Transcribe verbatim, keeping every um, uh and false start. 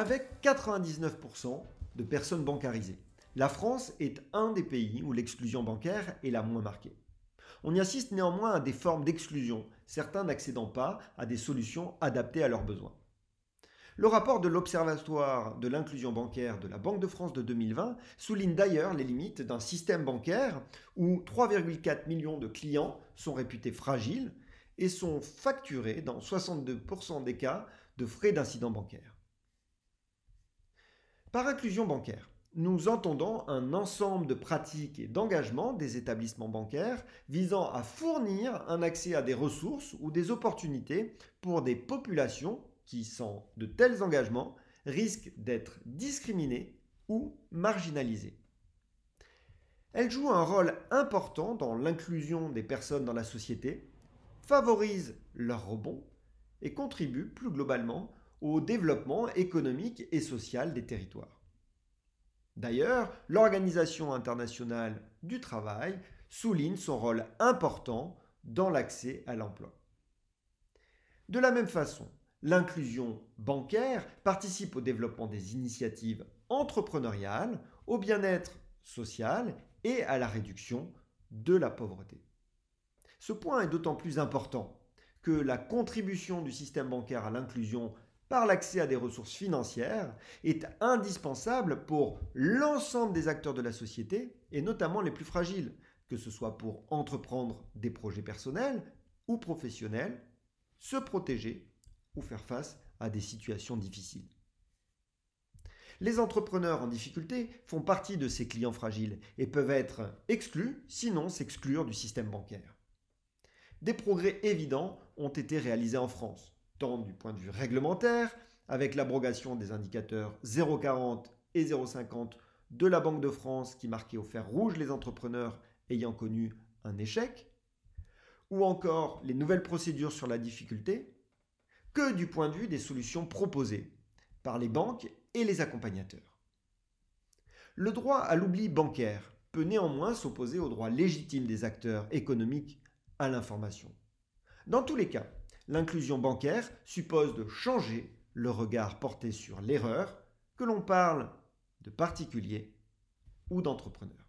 avec quatre-vingt-dix-neuf pour cent de personnes bancarisées. La France est un des pays où l'exclusion bancaire est la moins marquée. On y assiste néanmoins à des formes d'exclusion, certains n'accédant pas à des solutions adaptées à leurs besoins. Le rapport de l'Observatoire de l'inclusion bancaire de la Banque de France de deux mille vingt souligne d'ailleurs les limites d'un système bancaire où trois virgule quatre millions de clients sont réputés fragiles et sont facturés dans soixante-deux pour cent des cas de frais d'incident bancaire. Par inclusion bancaire, nous entendons un ensemble de pratiques et d'engagements des établissements bancaires visant à fournir un accès à des ressources ou des opportunités pour des populations qui, sans de tels engagements, risquent d'être discriminées ou marginalisées. Elles jouent un rôle important dans l'inclusion des personnes dans la société, favorisent leur rebond et contribuent plus globalement au développement économique et social des territoires. D'ailleurs, l'Organisation internationale du travail souligne son rôle important dans l'accès à l'emploi. De la même façon, l'inclusion bancaire participe au développement des initiatives entrepreneuriales, au bien-être social et à la réduction de la pauvreté. Ce point est d'autant plus important que la contribution du système bancaire à l'inclusion par l'accès à des ressources financières est indispensable pour l'ensemble des acteurs de la société et notamment les plus fragiles, que ce soit pour entreprendre des projets personnels ou professionnels, se protéger ou faire face à des situations difficiles. Les entrepreneurs en difficulté font partie de ces clients fragiles et peuvent être exclus, sinon s'exclure du système bancaire. Des progrès évidents ont été réalisés en France, tant du point de vue réglementaire, avec l'abrogation des indicateurs zéro virgule quarante et zéro virgule cinquante de la Banque de France qui marquait au fer rouge les entrepreneurs ayant connu un échec, ou encore les nouvelles procédures sur la difficulté, que du point de vue des solutions proposées par les banques et les accompagnateurs. Le droit à l'oubli bancaire peut néanmoins s'opposer au droit légitime des acteurs économiques à l'information. Dans tous les cas, l'inclusion bancaire suppose de changer le regard porté sur l'erreur, que l'on parle de particulier ou d'entrepreneur.